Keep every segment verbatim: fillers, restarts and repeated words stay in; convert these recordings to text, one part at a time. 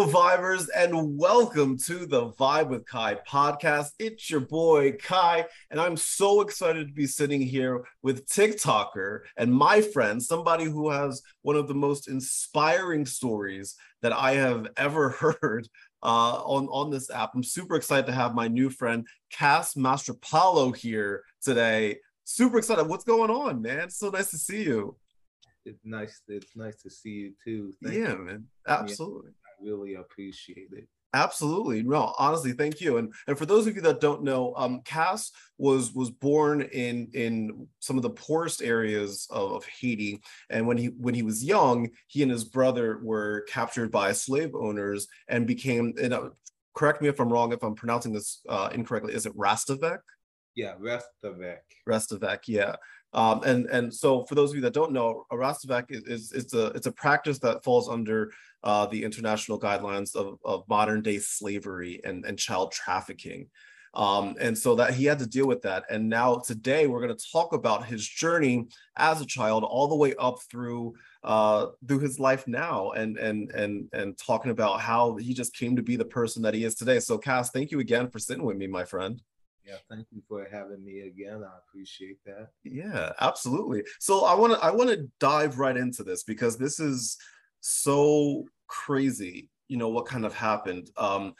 Hello, Vibers, and welcome to the Vibe with Ky podcast. It's your boy, Ky, and I'm so excited to be sitting here with TikToker and my friend, somebody who has one of the most inspiring stories that I have ever heard uh, on, on this app. I'm super excited to have my new friend, Cas Mastropaolo, here today. Super excited. What's going on, man? It's so nice to see you. It's nice. It's nice to see you too. Thank yeah, you. man. Absolutely. Yeah, I really appreciate it. Absolutely. No, honestly, thank you. And and for those of you that don't know, um, Cas was was born in in some of the poorest areas of, of Haiti. And when he when he was young, he and his brother were captured by slave owners and became. And uh, correct me if I'm wrong. If I'm pronouncing this uh, incorrectly, is it restavek? Yeah, restavek. Restavek. Yeah. Um, and and so for those of you that don't know, a restavek is, is it's a it's a practice that falls under uh, the international guidelines of, of modern day slavery and, and child trafficking, um, and so that he had to deal with that. And now today we're going to talk about his journey as a child all the way up through uh, through his life now, and and and and talking about how he just came to be the person that he is today. So Cas, thank you again for sitting with me, my friend. Yeah, thank you for having me again. I appreciate that. Yeah, absolutely. So I want to I want to dive right into this because this is so crazy, you know, what kind of happened. Um,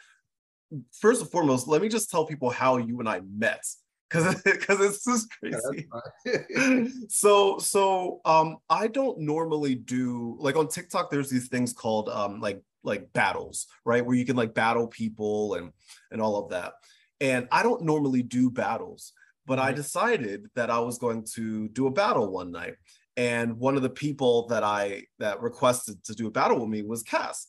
first and foremost, let me just tell people how you and I met, because because it's just crazy. Yeah, so so um, I don't normally do, like, on TikTok, there's these things called um, like like battles, right, where you can like battle people and and all of that. And I don't normally do battles, but I decided that I was going to do a battle one night. And one of the people that I that requested to do a battle with me was Cas.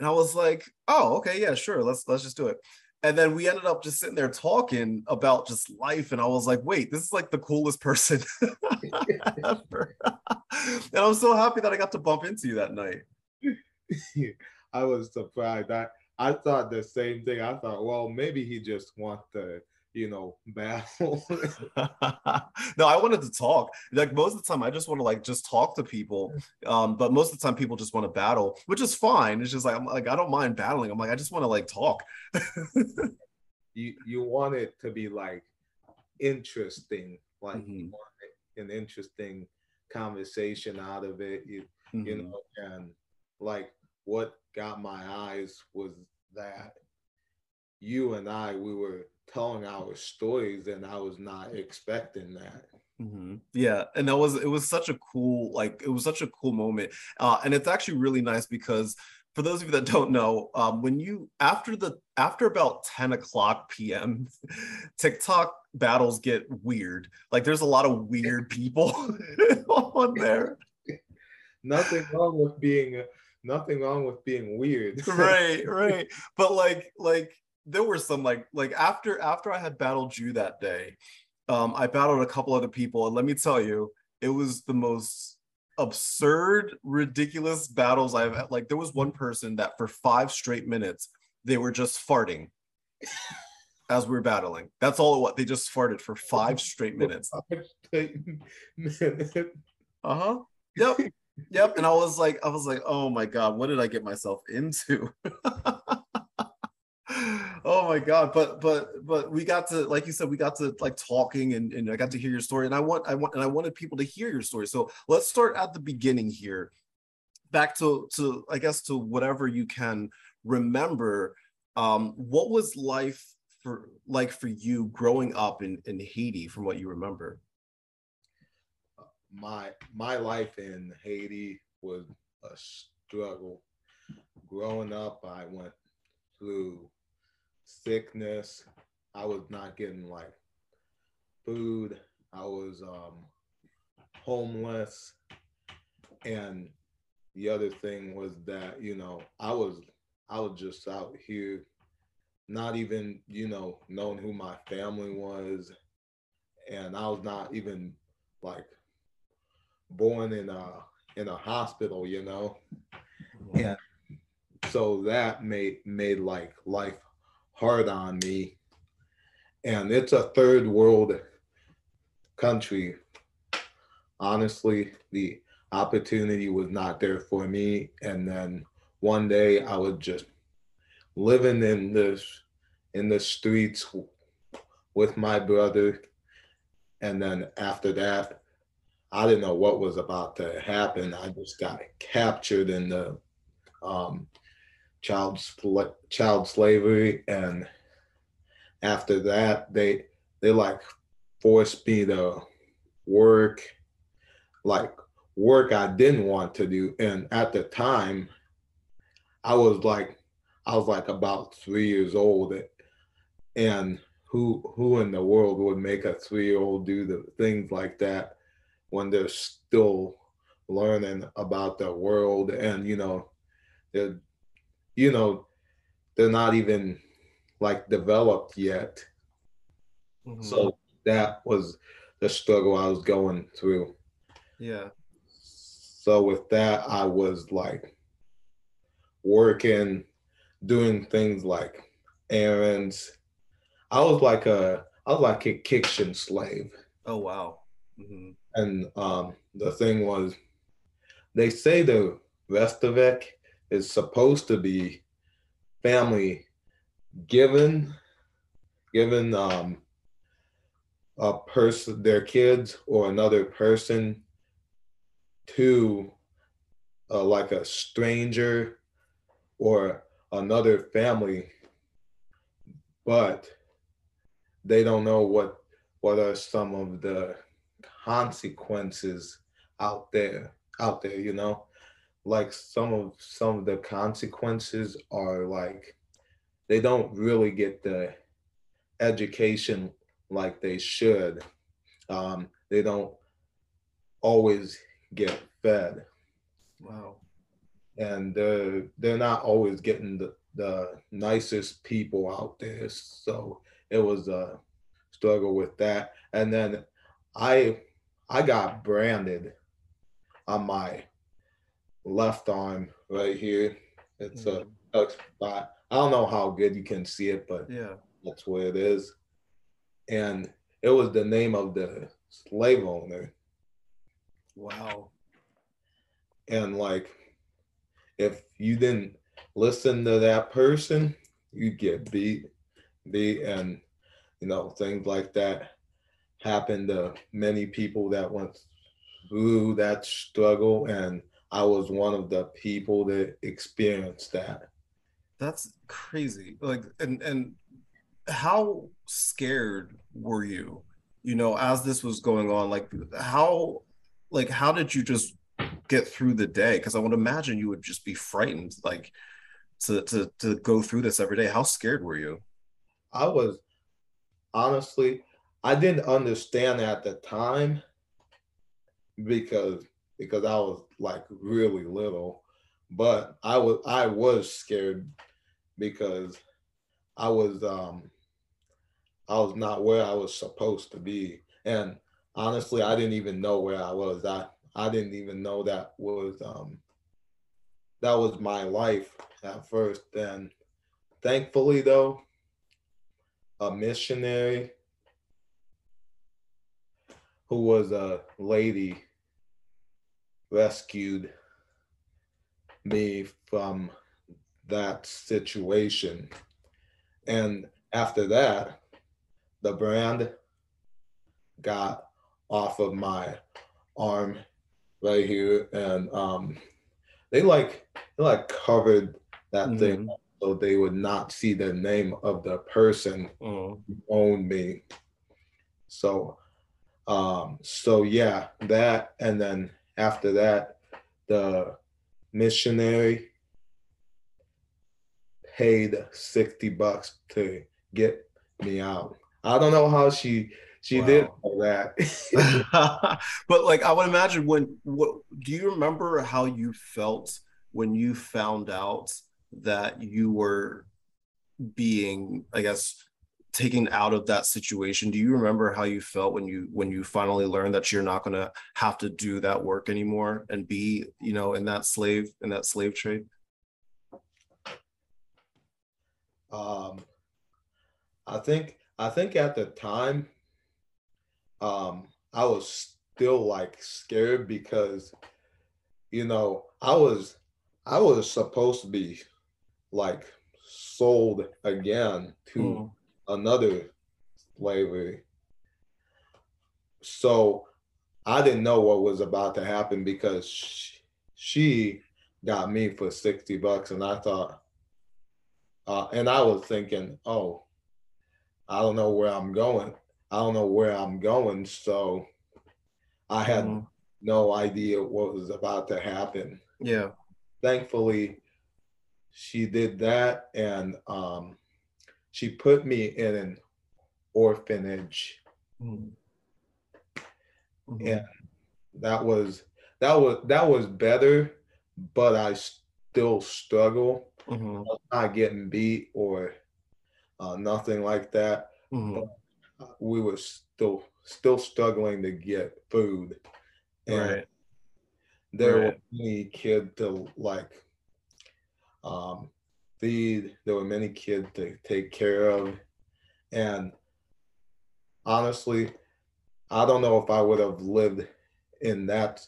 And I was like, oh, okay, yeah, sure, let's let's just do it. And then we ended up just sitting there talking about just life. And I was like, wait, this is like the coolest person ever. And I'm so happy that I got to bump into you that night. I was surprised. I I thought the same thing. I thought, well, maybe he just wants to, you know, battle. No, I wanted to talk. Like, most of the time, I just want to, like, just talk to people. Um, but most of the time, people just want to battle, which is fine. It's just like, I'm like, I don't mind battling. I'm like, I just want to, like, talk. you you want it to be, like, interesting. Like, mm-hmm. You want an interesting conversation out of it. You, mm-hmm. you know, and, like, what got my eyes was that you and I, we were telling our stories, and I was not expecting that. Mm-hmm. Yeah, and that was it was such a cool like it was such a cool moment, uh, and it's actually really nice because for those of you that don't know, um, when you after the after about ten o'clock p m TikTok battles get weird. Like, there's a lot of weird people on there. Nothing wrong with being. A, Nothing wrong with being weird. Right, right. But like, like there were some like, like after after I had battled you that day, um, I battled a couple other people, and let me tell you, it was the most absurd, ridiculous battles I've had. Like, there was one person that for five straight minutes they were just farting as we were battling. That's all it was. They just farted for five straight minutes. Five straight minutes. Uh huh. Yep. Yep. And I was like, I was like, oh my God, what did I get myself into? Oh my God. But, but, but we got to, like you said, we got to like talking, and, and I got to hear your story, and I want, I want, and I wanted people to hear your story. So let's start at the beginning here, back to, to, I guess, to whatever you can remember. Um, what was life for, like for you growing up in, in Haiti from what you remember? My my life in Haiti was a struggle. Growing up, I went through sickness. I was not getting like food. I was um, homeless. And the other thing was that, you know, I was I was just out here, not even, you know, knowing who my family was. And I was not even like born in a in a hospital, you know. Yeah. So that made made like life hard on me. And it's a third world country. Honestly, the opportunity was not there for me. And then one day I was just living in this in the streets with my brother. And then after that, I didn't know what was about to happen. I just got captured in the um, child child slavery, and after that, they they like forced me to work, like work I didn't want to do. And at the time, I was like I was like about three years old, and who who in the world would make a three-year-old do the things like that when they're still learning about the world? And, you know, they're, you know, they're not even like developed yet. Mm-hmm. So that was the struggle I was going through. Yeah. So with that, I was like working, doing things like errands. I was like a, I was like a kitchen slave. Oh, wow. Mm-hmm. And um, the thing was, they say the restavek is supposed to be family given, given um, a person, their kids or another person to uh, like a stranger or another family, but they don't know what what are some of the consequences out there out there you know, like some of some of the consequences are like they don't really get the education like they should. Um they don't always get fed. Wow. And they're they're not always getting the, the nicest people out there, so it was a struggle with that. And then I I got branded on my left arm right here. It's mm-hmm. a, a spot. I don't know how good you can see it, but yeah, that's where it is. And it was the name of the slave owner. Wow. And like, if you didn't listen to that person, you'd get beat, beat, and you know, things like that happened to many people that went through that struggle, and I was one of the people that experienced that. That's crazy. Like, and and how scared were you, you know, as this was going on? Like, how like how did you just get through the day? Because I would imagine you would just be frightened, like to to to go through this every day. How scared were you? I was, honestly, I didn't understand at the time because because I was like really little, but I was I was scared because I was um I was not where I was supposed to be. And honestly, I didn't even know where I was. I I didn't even know that was um that was my life at first. And thankfully though, a missionary who was a lady rescued me from that situation. And after that, the brand got off of my arm right here, and um, they like they like covered that mm-hmm. thing so they would not see the name of the person oh. who owned me. So. Um, so yeah, that, and then after that, the missionary paid sixty bucks to get me out. I don't know how she, she wow. did all that. But like, I would imagine when, what, do you remember how you felt when you found out that you were being, I guess, taken out of that situation? Do you remember how you felt when you when you finally learned that you're not going to have to do that work anymore and be, you know, in that slave in that slave trade? Um, I think I think at the time, um, I was still like scared because, you know, I was I was supposed to be like sold again to mm. another slavery. So I didn't know what was about to happen, because she, she got me for sixty bucks, and I thought, uh, and I was thinking, oh, I don't know where I'm going. I don't know where I'm going. So I had mm-hmm. no idea what was about to happen. Yeah. Thankfully, she did that, and um, she put me in an orphanage. Mm-hmm. Mm-hmm. And that was that was that was better, but I still struggle. Mm-hmm. I not getting beat or uh, nothing like that. Mm-hmm. But we were still still struggling to get food, and right. there right. were many kids to like um, feed. There were many kids to take care of, and honestly, I don't know if I would have lived in that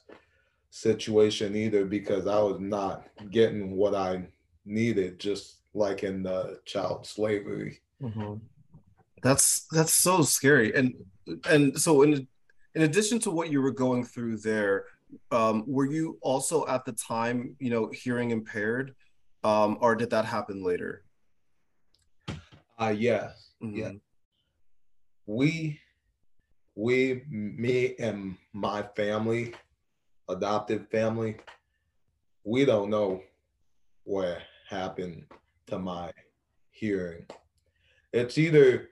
situation either, because I was not getting what I needed, just like in the child slavery. Mm-hmm. That's that's so scary. And and so in in addition to what you were going through there, um, were you also at the time, you know, hearing impaired, um, or did that happen later? Uh, yeah, mm-hmm. yeah. We. We, me and my family, adopted family, we don't know what happened to my hearing. It's either,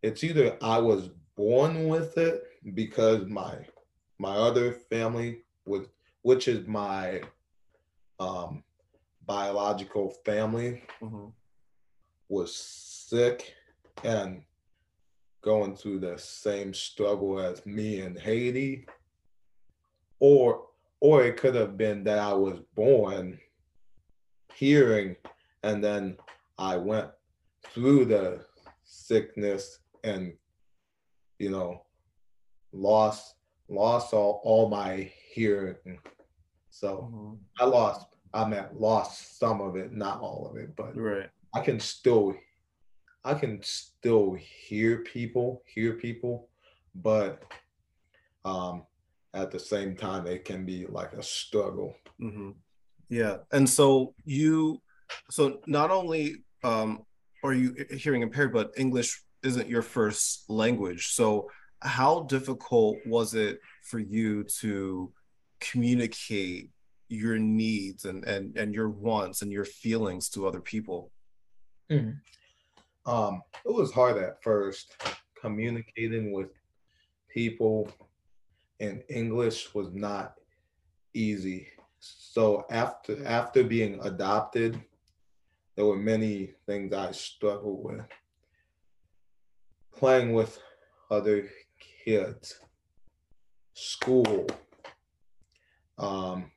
it's either I was born with it, because my my other family, was, which is my um, biological family, mm-hmm. was sick and going through the same struggle as me in Haiti, or or it could have been that I was born hearing, and then I went through the sickness and, you know, lost lost all, all my hearing. So mm-hmm. I lost, I meant lost some of it, not all of it, but right. I can still I can still hear people, hear people, but um, at the same time, it can be like a struggle. Mm-hmm. Yeah, and so you, so not only um, are you hearing impaired, but English isn't your first language. So how difficult was it for you to communicate your needs and, and, and your wants and your feelings to other people? Mm-hmm. Um, it was hard at first. Communicating with people in English was not easy. So after after being adopted, there were many things I struggled with. Playing with other kids, school, um,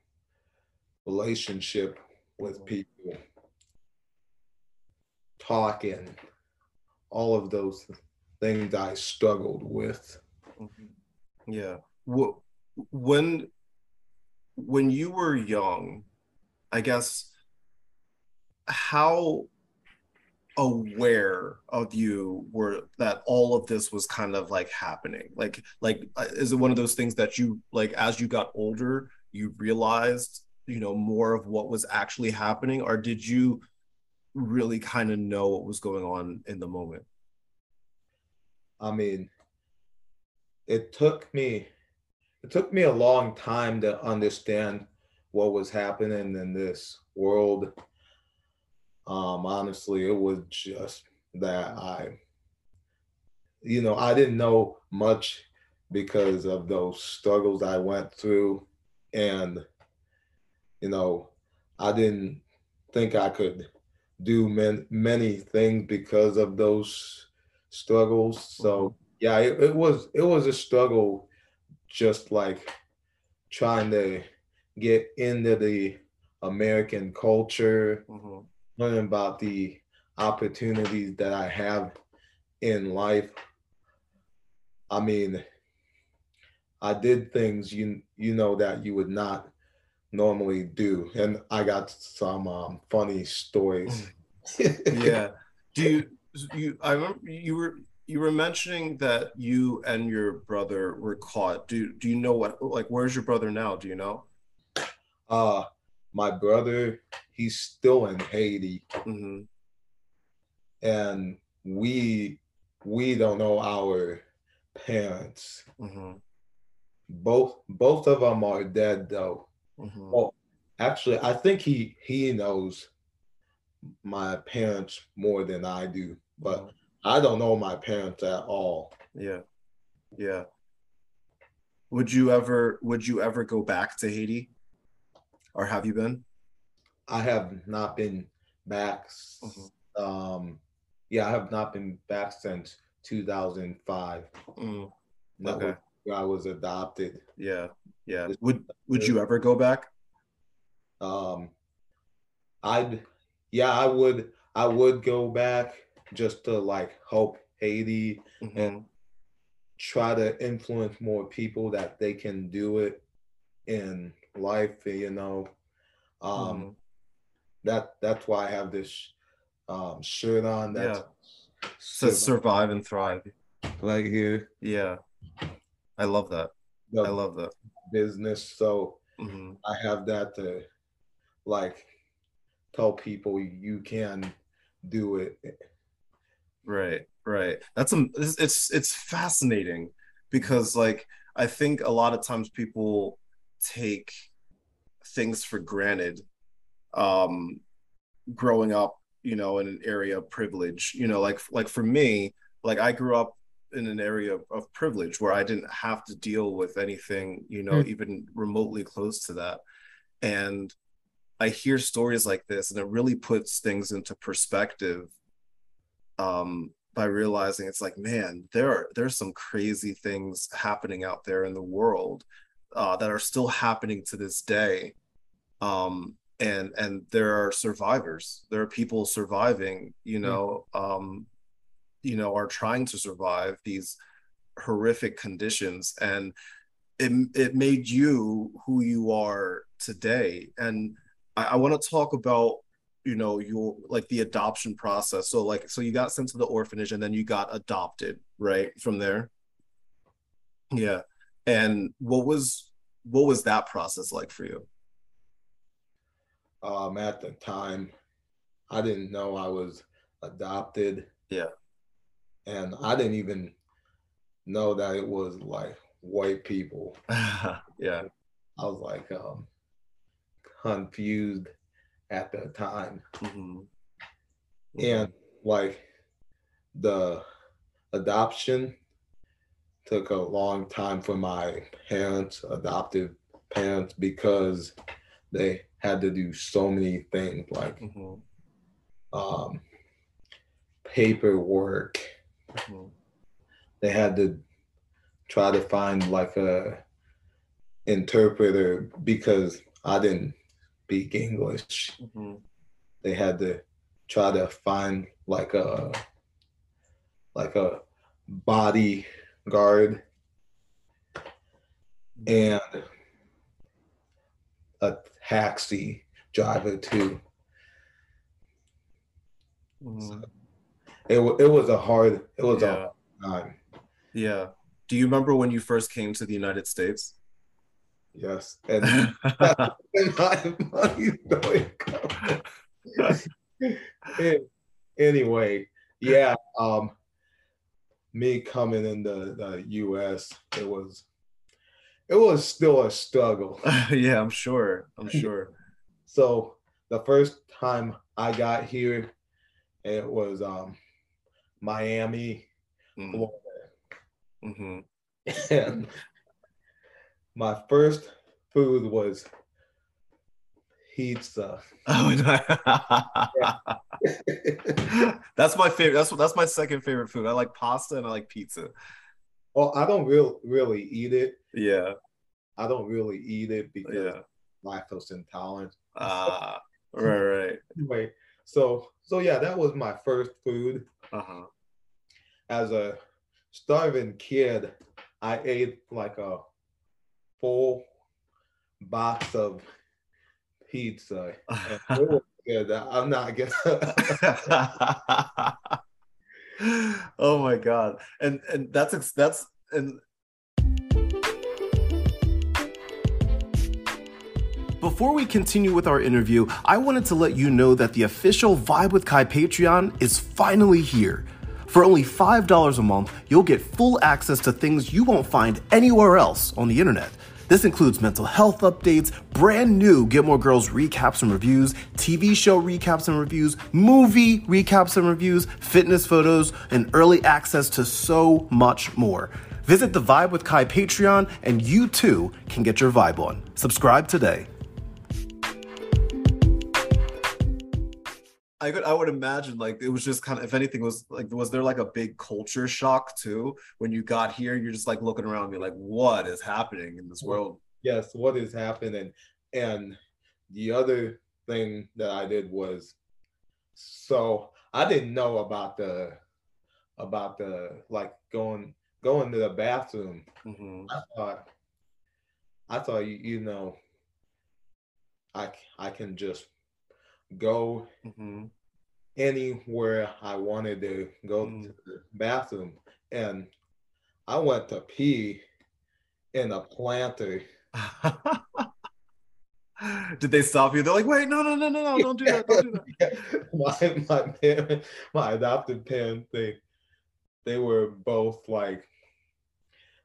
relationship with people, talking. All of those things I struggled with. Yeah. When, when you were young, I guess, how aware of you were that all of this was kind of like happening? Like, like, is it one of those things that you, like, as you got older, you realized, you know, more of what was actually happening, or did you really kind of know what was going on in the moment? I mean, it took me, it took me a long time to understand what was happening in this world. Um, honestly, it was just that I, you know, I didn't know much because of those struggles I went through, and, you know, I didn't think I could do man, many things because of those struggles. So yeah, it, it was it was a struggle, just like trying to get into the American culture, mm-hmm. learning about the opportunities that I have in life. I mean, I did things you you know that you would not normally do, and I got some um, funny stories Yeah. Do you, you, I remember you were, you were mentioning that you and your brother were caught. Do, do you know what, like, where's your brother now? Do you know? Uh, my brother, he's still in Haiti. Mm-hmm. And we, we don't know our parents. Mm-hmm. Both, both of them are dead though. Mm-hmm. Well, actually, I think he, he knows my parents more than I do, but mm-hmm. I don't know my parents at all. Yeah. Yeah. Would you ever, would you ever go back to Haiti? Or have you been? I have not been back. Mm-hmm. Um, yeah, I have not been back since two thousand five. Mm. Okay. Where I was adopted. Yeah. Yeah. Would Would you ever go back? Um, I'd. Yeah, I would. I would go back just to like help Haiti mm-hmm. and try to influence more people that they can do it in life. You know, um, mm-hmm. that that's why I have this um, shirt on. That's yeah. To survive and thrive. Right here. Yeah. I love that. The I love that business. So mm-hmm. I have that to like tell people you can do it. Right, right. That's a, it's it's fascinating because like I think a lot of times people take things for granted. Um, growing up, you know, in an area of privilege, you know, like like for me, like I grew up in an area of privilege where I didn't have to deal with anything, you know, mm. even remotely close to that. And I hear stories like this and it really puts things into perspective um, by realizing it's like, man, there are, there's some crazy things happening out there in the world uh, that are still happening to this day. Um, and, and there are survivors, there are people surviving, you know, mm. um, you know, are trying to survive these horrific conditions. And it, it made you who you are today. And I, I want to talk about, you know, your, like the adoption process. So like, so you got sent to the orphanage and then you got adopted, right? From there. Yeah. And what was, what was that process like for you? Um, at the time, I didn't know I was adopted. Yeah. And I didn't even know that it was like white people. Yeah. I was like um, confused at the time. Mm-hmm. And like the adoption took a long time for my parents, adoptive parents, because they had to do so many things like mm-hmm. um, paperwork. Mm-hmm. They had to try to find like a interpreter because I didn't speak English. Mm-hmm. They had to try to find like a like a bodyguard mm-hmm. and a taxi driver too. Mm-hmm. So, It, it was a hard, it was yeah. a hard time. Yeah. Do you remember when you first came to the United States? Yes. And anyway, yeah. Um, me coming in the, the U S, it was, it was still a struggle. Yeah, I'm sure. I'm sure. So the first time I got here, it was, um, Miami, mm. Florida. Mm-hmm. And my first food was pizza. Oh, no. That's my favorite. That's that's my second favorite food. I like pasta and I like pizza. Well, I don't real really eat it. Yeah, I don't really eat it because yeah. lactose intolerant. Ah, uh, right, right. Anyway, so so yeah, that was my first food. Uh-huh. As a starving kid, I ate like a full box of pizza. It was good. I'm not gonna. Oh my God. And and that's that's and. Before we continue with our interview, I wanted to let you know that the official Vibe with Ky Patreon is finally here. For only five dollars a month, you'll get full access to things you won't find anywhere else on the internet. This includes mental health updates, brand new Get More Girls recaps and reviews, T V show recaps and reviews, movie recaps and reviews, fitness photos, and early access to so much more. Visit the Vibe with Ky Patreon and you too can get your vibe on. Subscribe today. I could, I would imagine, like, it was just kind of, if anything, was like, was there like a big culture shock too when you got here? You're just like looking around and be like, what is happening in this world? Yes, what is happening? And the other thing that I did was, so I didn't know about the, about the, like going, going to the bathroom. Mm-hmm. I thought, I thought, you, you know, I, I can just go mm-hmm. anywhere I wanted to go mm-hmm. to the bathroom, and I went to pee in a planter. Did they stop you? They're like, wait, no, no, no, no, no, don't do that, don't do that. my my parents, my adopted parents, they they were both like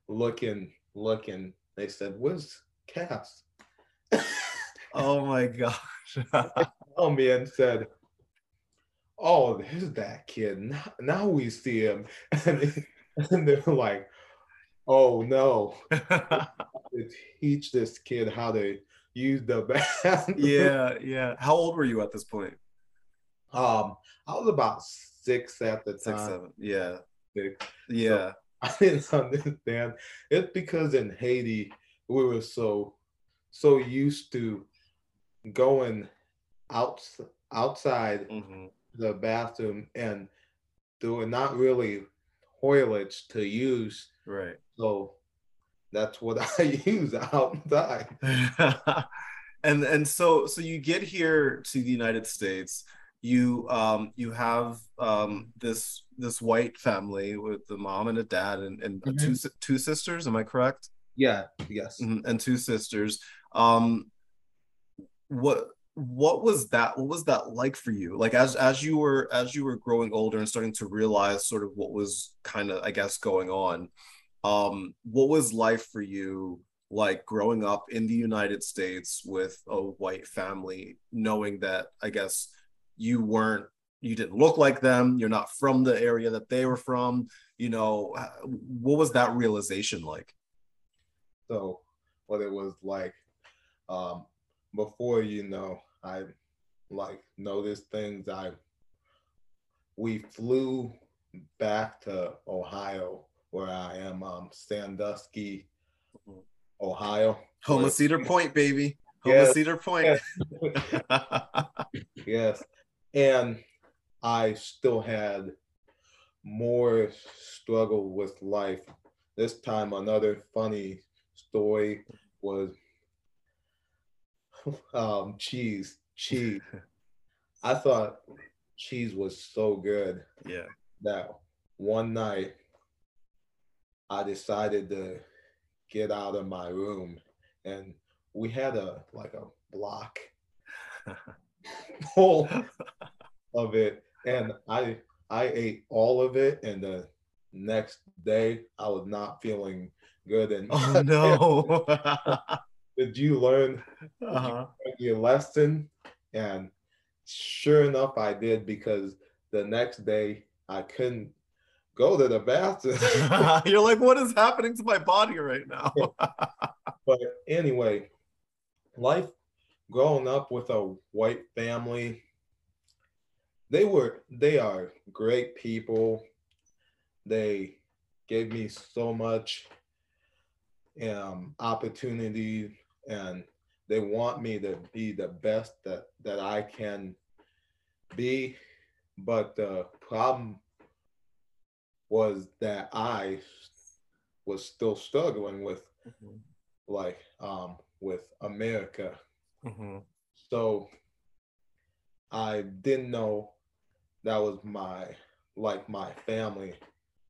looking, looking. They said, "Where's Cass?" Oh my gosh. Tell me and said, "Oh, there's that kid. Now, now we see him." And, they, and they're like, "Oh no, teach this kid how to use the bathroom." Yeah, yeah. How old were you at this point? Um, I was about six at the time. Six, seven. Yeah, six. Yeah. So I didn't understand. It's because in Haiti we were so so used to going Outs- outside mm-hmm. the bathroom, and there were not really toilets to use, right? So that's what I use outside. and and so so you get here to the United States, you um you have um this this white family with the mom and a dad and, and mm-hmm. two two sisters. Am I correct? Yeah. Yes. Mm-hmm. And two sisters. Um, what? What was that? What was that like for you? Like as as you were as you were growing older and starting to realize sort of what was kind of, I guess, going on. Um, what was life for you like growing up in the United States with a white family, knowing that, I guess, you weren't, you didn't look like them. You're not from the area that they were from. You know, what was that realization like? So, what it was like. Um, Before, you know, I like noticed things. I we flew back to Ohio, where I am, um, Sandusky, Ohio. Home of Cedar Point, baby. Home yes. of Cedar Point. Yes, and I still had more struggle with life. This time, another funny story was. Um, cheese, cheese. I thought cheese was so good. Yeah. That one night I decided to get out of my room, and we had a like a block full of it, and I I ate all of it, and the next day I was not feeling good. And oh no. Did you learn uh-huh. your lesson? And sure enough, I did, because the next day I couldn't go to the bathroom. You're like, what is happening to my body right now? But anyway, life growing up with a white family, they were, they are great people. They gave me so much um, opportunity, and they want me to be the best that, that I can be. But the problem was that I was still struggling with mm-hmm. like um, with America. Mm-hmm. So I didn't know that was my, like my family.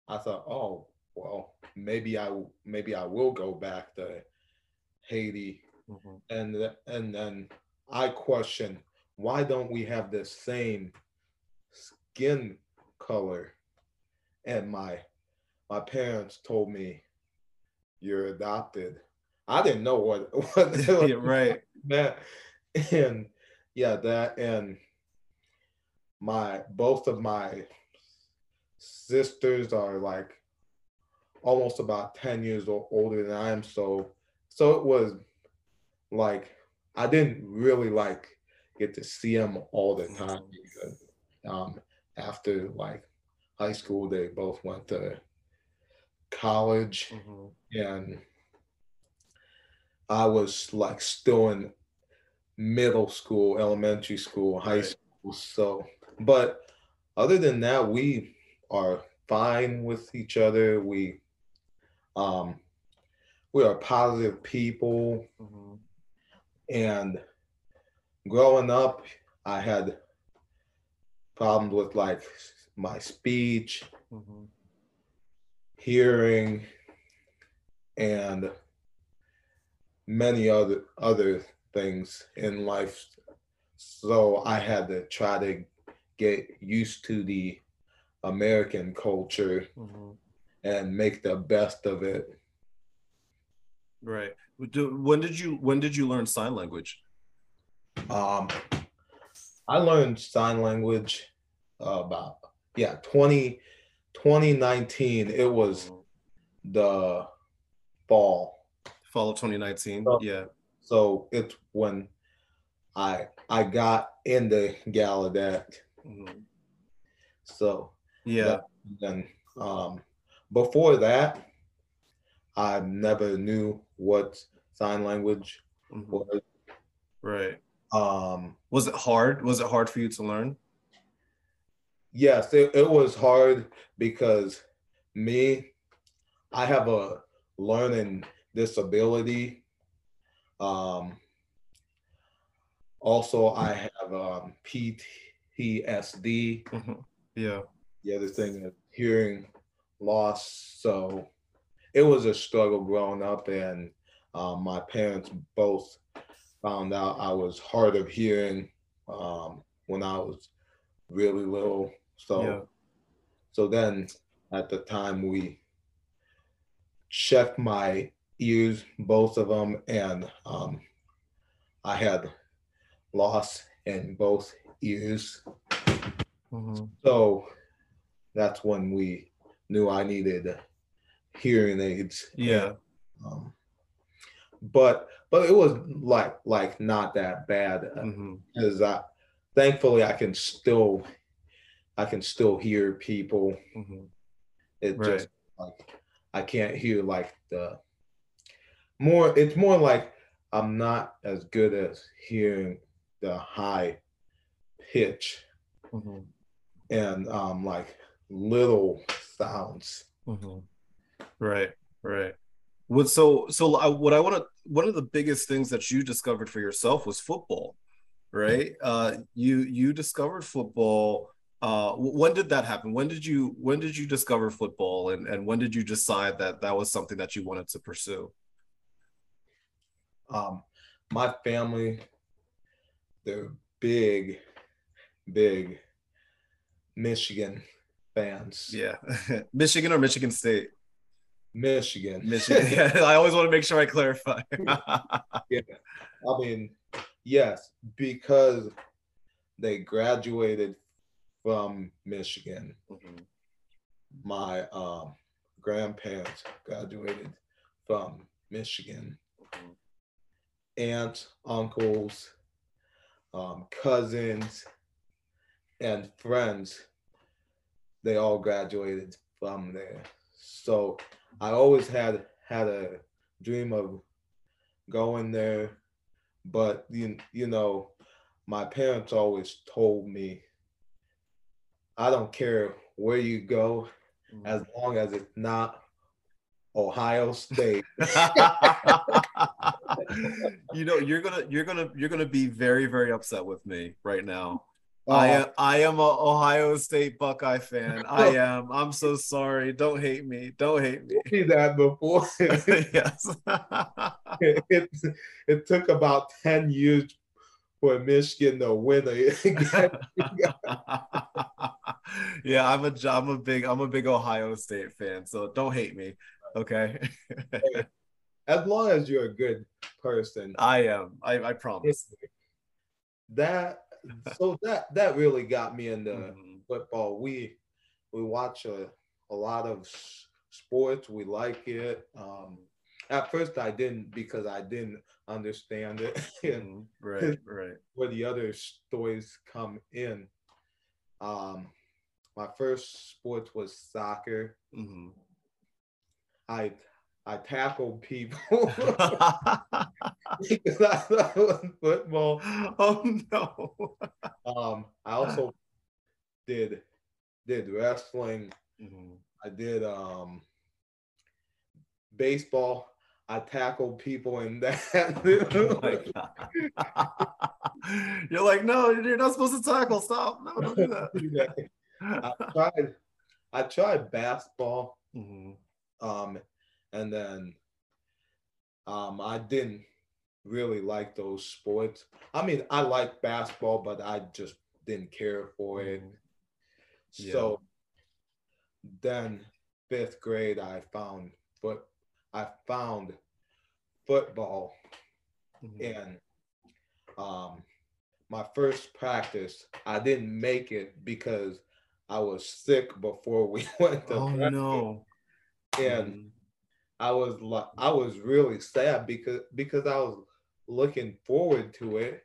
I thought, oh, well, maybe I, maybe I will go back to Haiti. Mm-hmm. And, and then I questioned, why don't we have the same skin color? And my, my parents told me, you're adopted. I didn't know what, what yeah, right. That. And yeah, that, and my, both of my sisters are like almost about ten years old, older than I am. So, so it was like, I didn't really like get to see them all the time. Because, um, after like high school, they both went to college. Mm-hmm. And I was like still in middle school, elementary school, high right. school. So, but other than that, we are fine with each other. We, um, we are positive people. Mm-hmm. And growing up, I had problems with like my speech, mm-hmm. hearing, and many other other things in life. So I had to try to get used to the American culture, mm-hmm. and make the best of it. Right. When did you when did you learn sign language? Um, I learned sign language uh, about yeah twenty nineteen. It was the fall. Fall of twenty nineteen, so, yeah. So it's when I I got into Gallaudet. Mm-hmm. So yeah. Then um, before that, I never knew what sign language mm-hmm. was. Right. Um, was it hard? Was it hard for you to learn? Yes, it, it was hard because me, I have a learning disability. Um, also, I have um, P T S D. Mm-hmm. Yeah. The other thing is hearing loss. So it was a struggle growing up, and um, my parents both found out I was hard of hearing um, when I was really little. So, yeah. So then at the time we checked my ears, both of them, and um, I had loss in both ears. Mm-hmm. So that's when we knew I needed hearing aids. Yeah. Um, but but it was like like not that bad, because mm-hmm. I thankfully I can still I can still hear people. Mm-hmm. It right. just like I can't hear like the. More, it's more like I'm not as good as hearing the high pitch mm-hmm. and um, like little sounds. Mm-hmm. Right, right. What so so I, what I want to one of the biggest things that you discovered for yourself was football, right? Mm-hmm. Uh, you you discovered football. Uh, when did that happen? When did you when did you discover football, and and when did you decide that that was something that you wanted to pursue? Um, my family, they're big, big Michigan fans. Yeah. Michigan or Michigan State? Michigan. Michigan. Yeah, I always want to make sure I clarify. Yeah. I mean, yes, because they graduated from Michigan. Mm-hmm. My um, grandparents graduated from Michigan. Mm-hmm. Aunts, uncles, um, cousins, and friends, they all graduated from there. So I always had had a dream of going there, but you, you know, my parents always told me, I don't care where you go, mm-hmm. as long as it's not Ohio State. You know, you're gonna you're gonna you're gonna be very, very upset with me right now. Uh, I am I am an Ohio State Buckeye fan. I am. I'm so sorry. Don't hate me. Don't hate me. See that before? Yes. it, it, it took about ten years for Michigan to win again. Yeah, I'm a I'm a big I'm a big Ohio State fan. So don't hate me, okay? As long as you're a good person. I am. I I promise. That. So that that really got me into mm-hmm. football. We we watch a, a lot of sports. We like it. Um, at first, I didn't because I didn't understand it. And right, right. Where the other stories come in. Um, my first sport was soccer. Mm-hmm. I I tackled people. Because I thought it was football. Oh no. um, I also did did wrestling. Mm-hmm. I did um baseball. I tackled people in that. Oh you're like, no, you're not supposed to tackle. Stop. No, don't do that. I tried I tried basketball. Mm-hmm. Um and then um I didn't really like those sports. I mean, I like basketball, but I just didn't care for it. Yeah. So then fifth grade, I found foot, I found football. Mm-hmm. And um, my first practice, I didn't make it because I was sick before we went to oh, practice. No. And mm-hmm. I was like, I was really sad because because I was looking forward to it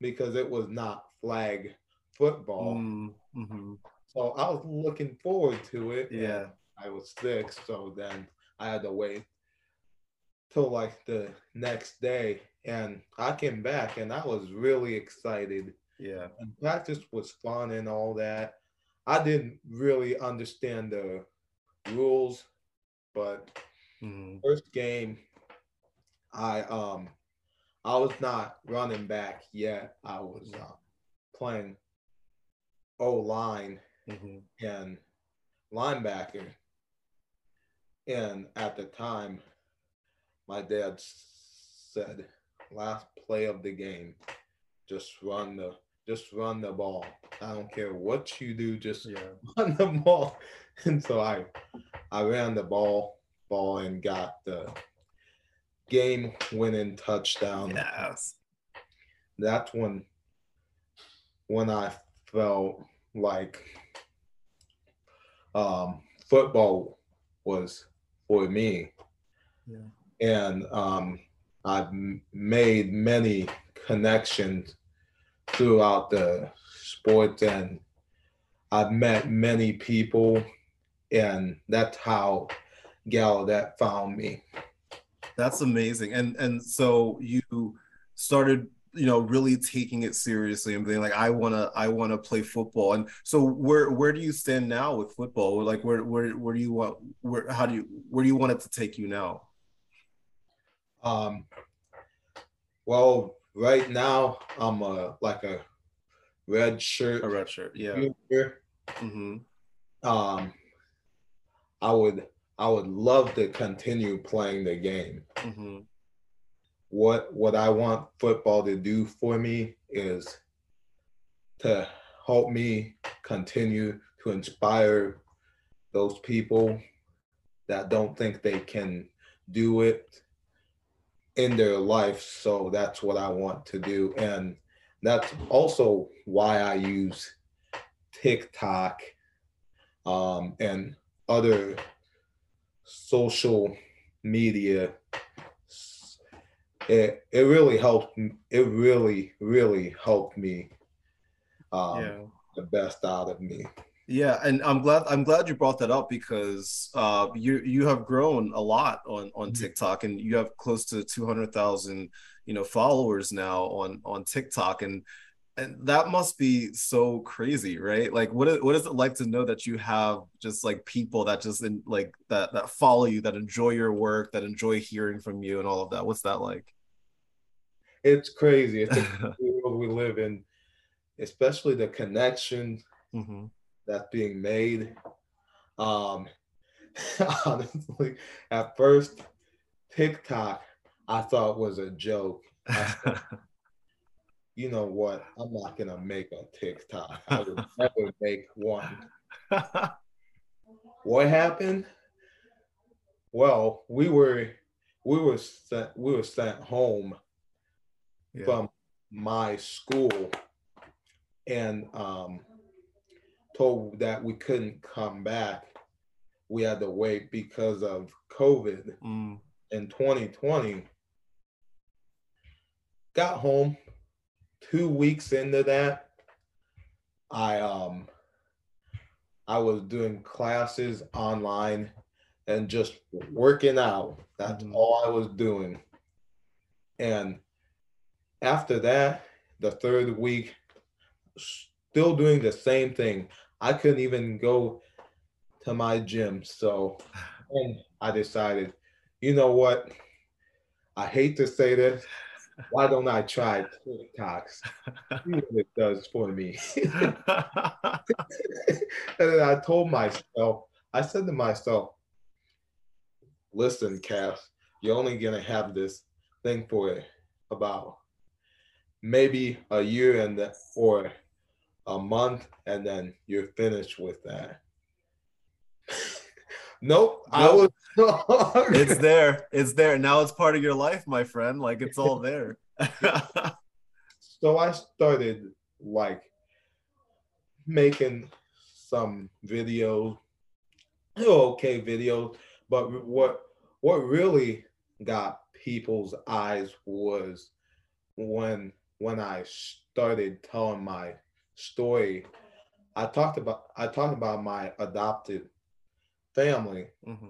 because it was not flag football. Mm-hmm. So I was looking forward to it. Yeah. I was sick, so then I had to wait till like the next day. And I came back and I was really excited. Yeah. And practice was fun and all that. I didn't really understand the rules, but mm-hmm. first game, I um I was not running back yet. I was uh, playing O-line mm-hmm. and linebacker. And at the time, my dad said, "Last play of the game, just run the just run the ball. I don't care what you do, just yeah. run the ball." And so I I ran the ball ball and got the game winning touchdown. Yes. That's when when I felt like um, football was for me. Yeah. And um, I've m- made many connections throughout the sport, and I've met many people, and that's how Gallaudet found me. That's amazing. And and so you started, you know, really taking it seriously and being like, I wanna, I wanna play football. And so where where do you stand now with football? Like where where where do you want where how do you where do you want it to take you now? Um well, right now I'm a like a red shirt. A red shirt, yeah. Mm-hmm. Um I would I would love to continue playing the game. Mm-hmm. What what I want football to do for me is to help me continue to inspire those people that don't think they can do it in their life. So that's what I want to do. And that's also why I use TikTok um, and other social media. It it really helped. It really really helped me. Um, yeah. The best out of me. Yeah, and I'm glad I'm glad you brought that up because uh, you you have grown a lot on, on TikTok, and you have close to two hundred thousand you know followers now on on TikTok, and And that must be so crazy, right? Like, what is, what is it like to know that you have just like people that just in, like that that follow you, that enjoy your work, that enjoy hearing from you, and all of that? What's that like? It's crazy. It's the world we live in, especially the connection mm-hmm. that's being made. Um, honestly, at first, TikTok I thought was a joke. I said, you know what? I'm not gonna make a TikTok. I would never make one. What happened? Well, we were we were sent we were sent home yeah. from my school, and um, told that we couldn't come back. We had to wait because of COVID mm. in twenty twenty. Got home. Two weeks into that, I um I was doing classes online and just working out. That's mm-hmm. all I was doing. And after that, the third week, still doing the same thing. I couldn't even go to my gym. So then I decided, you know what? I hate to say this. Why don't I try TikToks? See what it does for me. And then I told myself, I said to myself, listen, Cass, you're only going to have this thing for about maybe a year and the, or a month, and then you're finished with that. Nope, I was wrong. It's there. It's there. Now it's part of your life, my friend. Like, it's all there. So I started like making some videos, okay videos, but what what really got people's eyes was when when I started telling my story. I talked about I talked about my adopted family, mm-hmm.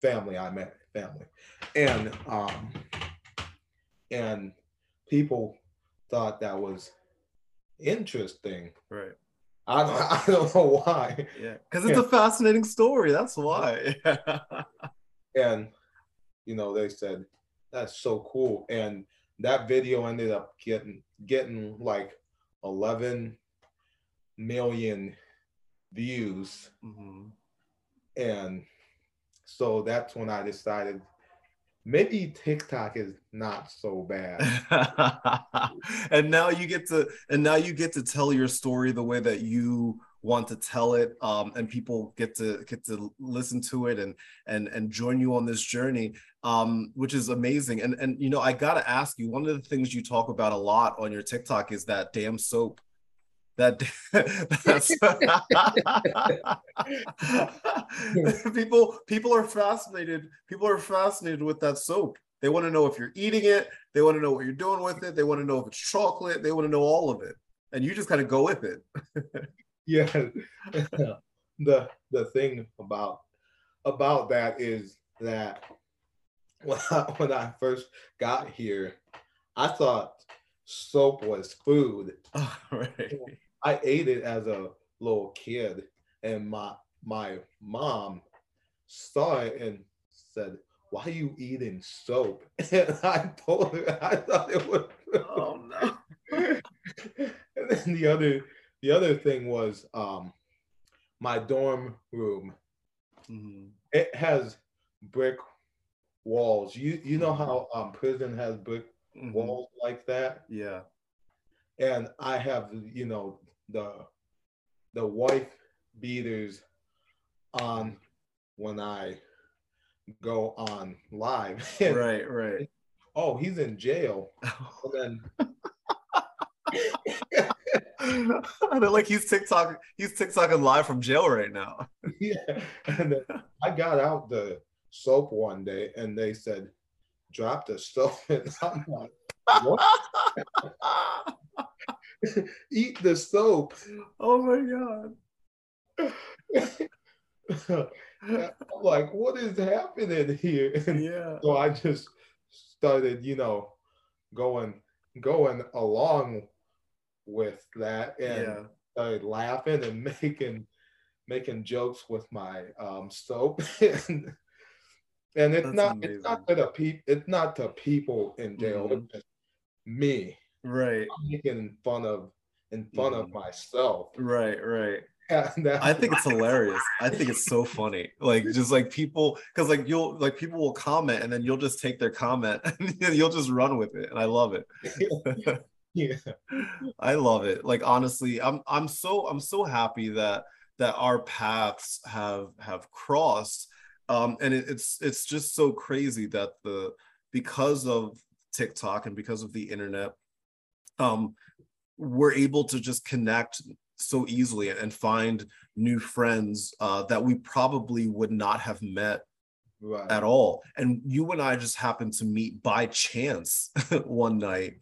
family, I meant family. And um, and people thought that was interesting. Right. I don't, I don't know why. Yeah, because it's yeah. a fascinating story. That's why. And, you know, they said, that's so cool. And that video ended up getting, getting like eleven million views. Mm-hmm. And so that's when I decided maybe TikTok is not so bad. And now you get to and now you get to tell your story the way that you want to tell it, um, and people get to get to listen to it and and and join you on this journey, um, which is amazing. And and you know, I gotta ask you, one of the things you talk about a lot on your TikTok is that damn soap. That that's people people are fascinated. People are fascinated with that soap. They want to know if you're eating it. They want to know what you're doing with it. They want to know if it's chocolate. They want to know all of it. And you just kind of go with it. Yeah. the the thing about about that is that when I, when I first got here, I thought soap was food. Oh, right. I ate it as a little kid, and my my mom saw it and said, "Why are you eating soap?" And I told her I thought it was food. Oh no. And then the other the other thing was um my dorm room. Mm-hmm. It has brick walls. You you know how um prison has brick Mm-hmm. walls like that. Yeah. And I have, you know, the the wife beaters on when I go on live. Right, right. Oh, he's in jail. And then I know, like he's TikTok, he's TikToking live from jail right now. Yeah. And then I got out the soap one day and they said, "Drop the soap," and I'm like, "What?" Eat the soap. Oh my God. I'm like, what is happening here? And yeah. So I just started, you know, going going along with that, and yeah. started laughing and making making jokes with my um, soap. and, and it's That's not amazing. it's not to people it's not to people in jail. Mm-hmm. It's just me. Right. I'm making fun of in fun mm-hmm. of myself. Right. Right. I think it's hilarious. I think it's so funny. Like, just like people, because like you'll like people will comment, and then you'll just take their comment and you'll just run with it. And I love it. Yeah. yeah. I love it. Like, honestly, I'm I'm so I'm so happy that that our paths have have crossed. Um, and it, it's it's just so crazy that the because of TikTok and because of the internet, um, we're able to just connect so easily and find new friends uh, that we probably would not have met right. at all. And you and I just happened to meet by chance one night.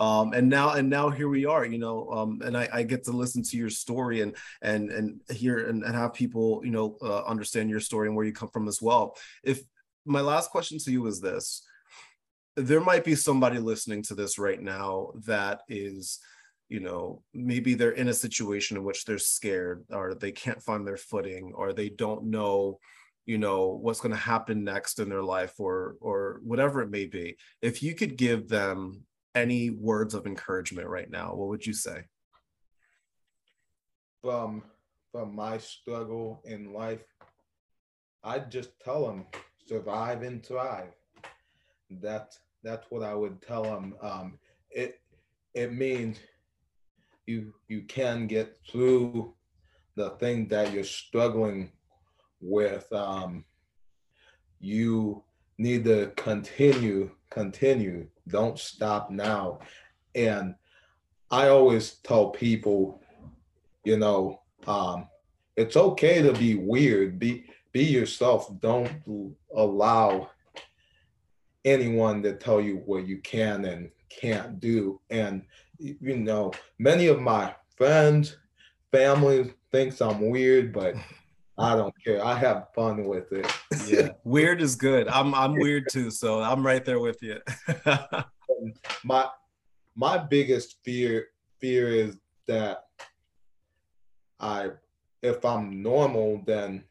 Um, and now, and now here we are, you know, um, and I, I get to listen to your story and, and, and hear and, and have people, you know, uh, understand your story and where you come from as well. If my last question to you is this, there might be somebody listening to this right now that is, you know, maybe they're in a situation in which they're scared, or they can't find their footing, or they don't know, you know, what's going to happen next in their life, or, or whatever it may be. If you could give them any words of encouragement right now, what would you say? From, from my struggle in life, I'd just tell them, survive and thrive. That's, that's what I would tell them. Um, it, it means You you can get through the thing that you're struggling with. Um, you need to continue, continue. Don't stop now. And I always tell people, you know, um, it's okay to be weird. Be be yourself. Don't allow anyone to tell you what you can and can't do. And you know, many of my friends, family thinks I'm weird, but I don't care. I have fun with it. Yeah, weird is good. I'm I'm weird too, so I'm right there with you. my my biggest fear fear is that I, if I'm normal, then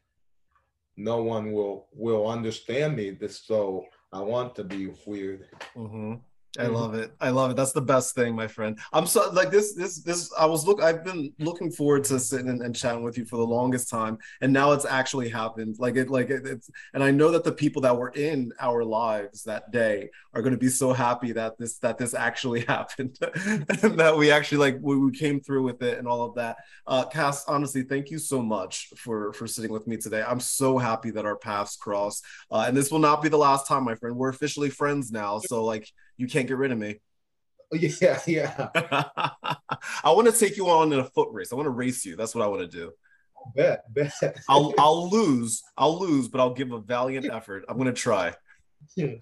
no one will will understand me. This, so I want to be weird. Mm-hmm. I love it. I love it. That's the best thing, my friend. I'm so like this, this, this, I was look, I've been looking forward to sitting and, and chatting with you for the longest time. And now it's actually happened. Like it, like it, it's, and I know that the people that were in our lives that day are going to be so happy that this, that this actually happened, and that we actually like, we, we came through with it and all of that. Uh, Cas, honestly, thank you so much for, for sitting with me today. I'm so happy that our paths crossed, uh, and this will not be the last time, my friend. We're officially friends now. So like, you can't get rid of me. Yeah, yeah. I want to take you on in a foot race. I want to race you. That's what I want to do. Bet, bet. I'll, I'll lose. I'll lose, but I'll give a valiant effort. I'm going to try. Did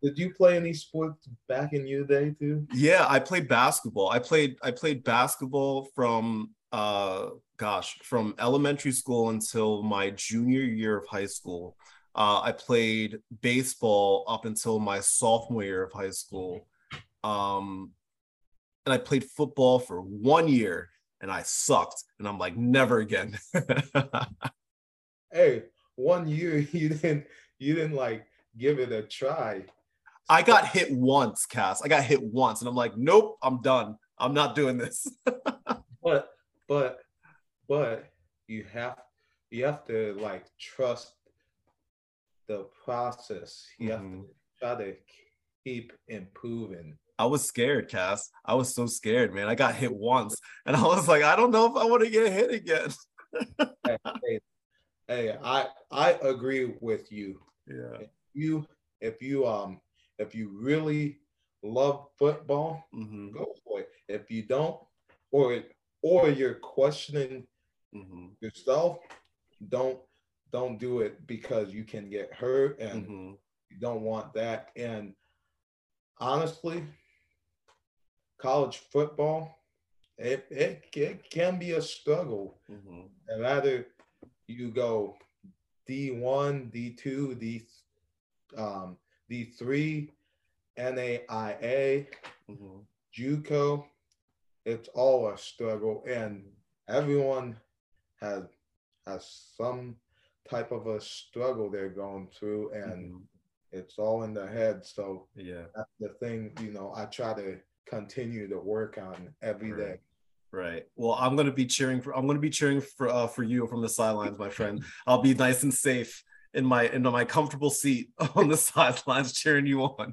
you play any sports back in your day too? Yeah, I played basketball. I played, I played basketball from, uh, gosh, from elementary school until my junior year of high school. Uh, I played baseball up until my sophomore year of high school. Um, and I played football for one year and I sucked. And I'm like, never again. Hey, one year you didn't, you didn't like give it a try. I got hit once, Cas. I got hit once and I'm like, nope, I'm done. I'm not doing this. But, but, but you have, you have to like trust the process. You mm-hmm. have to try to keep improving. I was scared, Cas. I was so scared, man. I got hit once and I was like, I don't know if I want to get hit again. hey, hey, hey, I I agree with you. Yeah. If you if you um if you really love football, mm-hmm. go for it. If you don't, or or you're questioning mm-hmm. yourself, don't Don't do it, because you can get hurt and mm-hmm. you don't want that. And honestly, college football, it it, it can be a struggle. Mm-hmm. And rather you go D one, D two, D three, N A I A, mm-hmm. JUCO, it's all a struggle, and everyone has has some type of a struggle they're going through, and mm-hmm. it's all in the head. So yeah, that's the thing, you know, I try to continue to work on every right. day. Right. Well, I'm going to be cheering for, I'm going to be cheering for, uh, for you from the sidelines, my friend. I'll be nice and safe in my, in my comfortable seat on the sidelines cheering you on.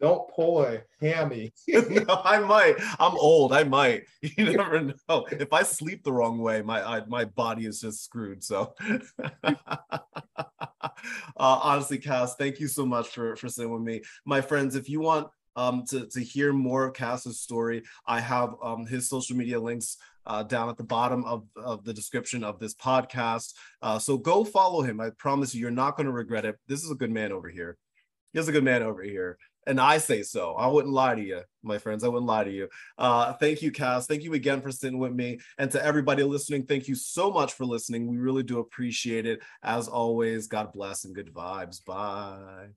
Don't pull a hammy. No, I might. I'm old. I might. You never know. If I sleep the wrong way, my I, my body is just screwed. So, uh, honestly, Cas, thank you so much for, for sitting with me. My friends, if you want um, to, to hear more of Cas's story, I have um, his social media links uh, down at the bottom of, of the description of this podcast. Uh, so go follow him. I promise you, you're not going to regret it. This is a good man over here. He's a good man over here. And I say so. I wouldn't lie to you, my friends. I wouldn't lie to you. Uh, thank you, Cas. Thank you again for sitting with me. And to everybody listening, thank you so much for listening. We really do appreciate it. As always, God bless and good vibes. Bye.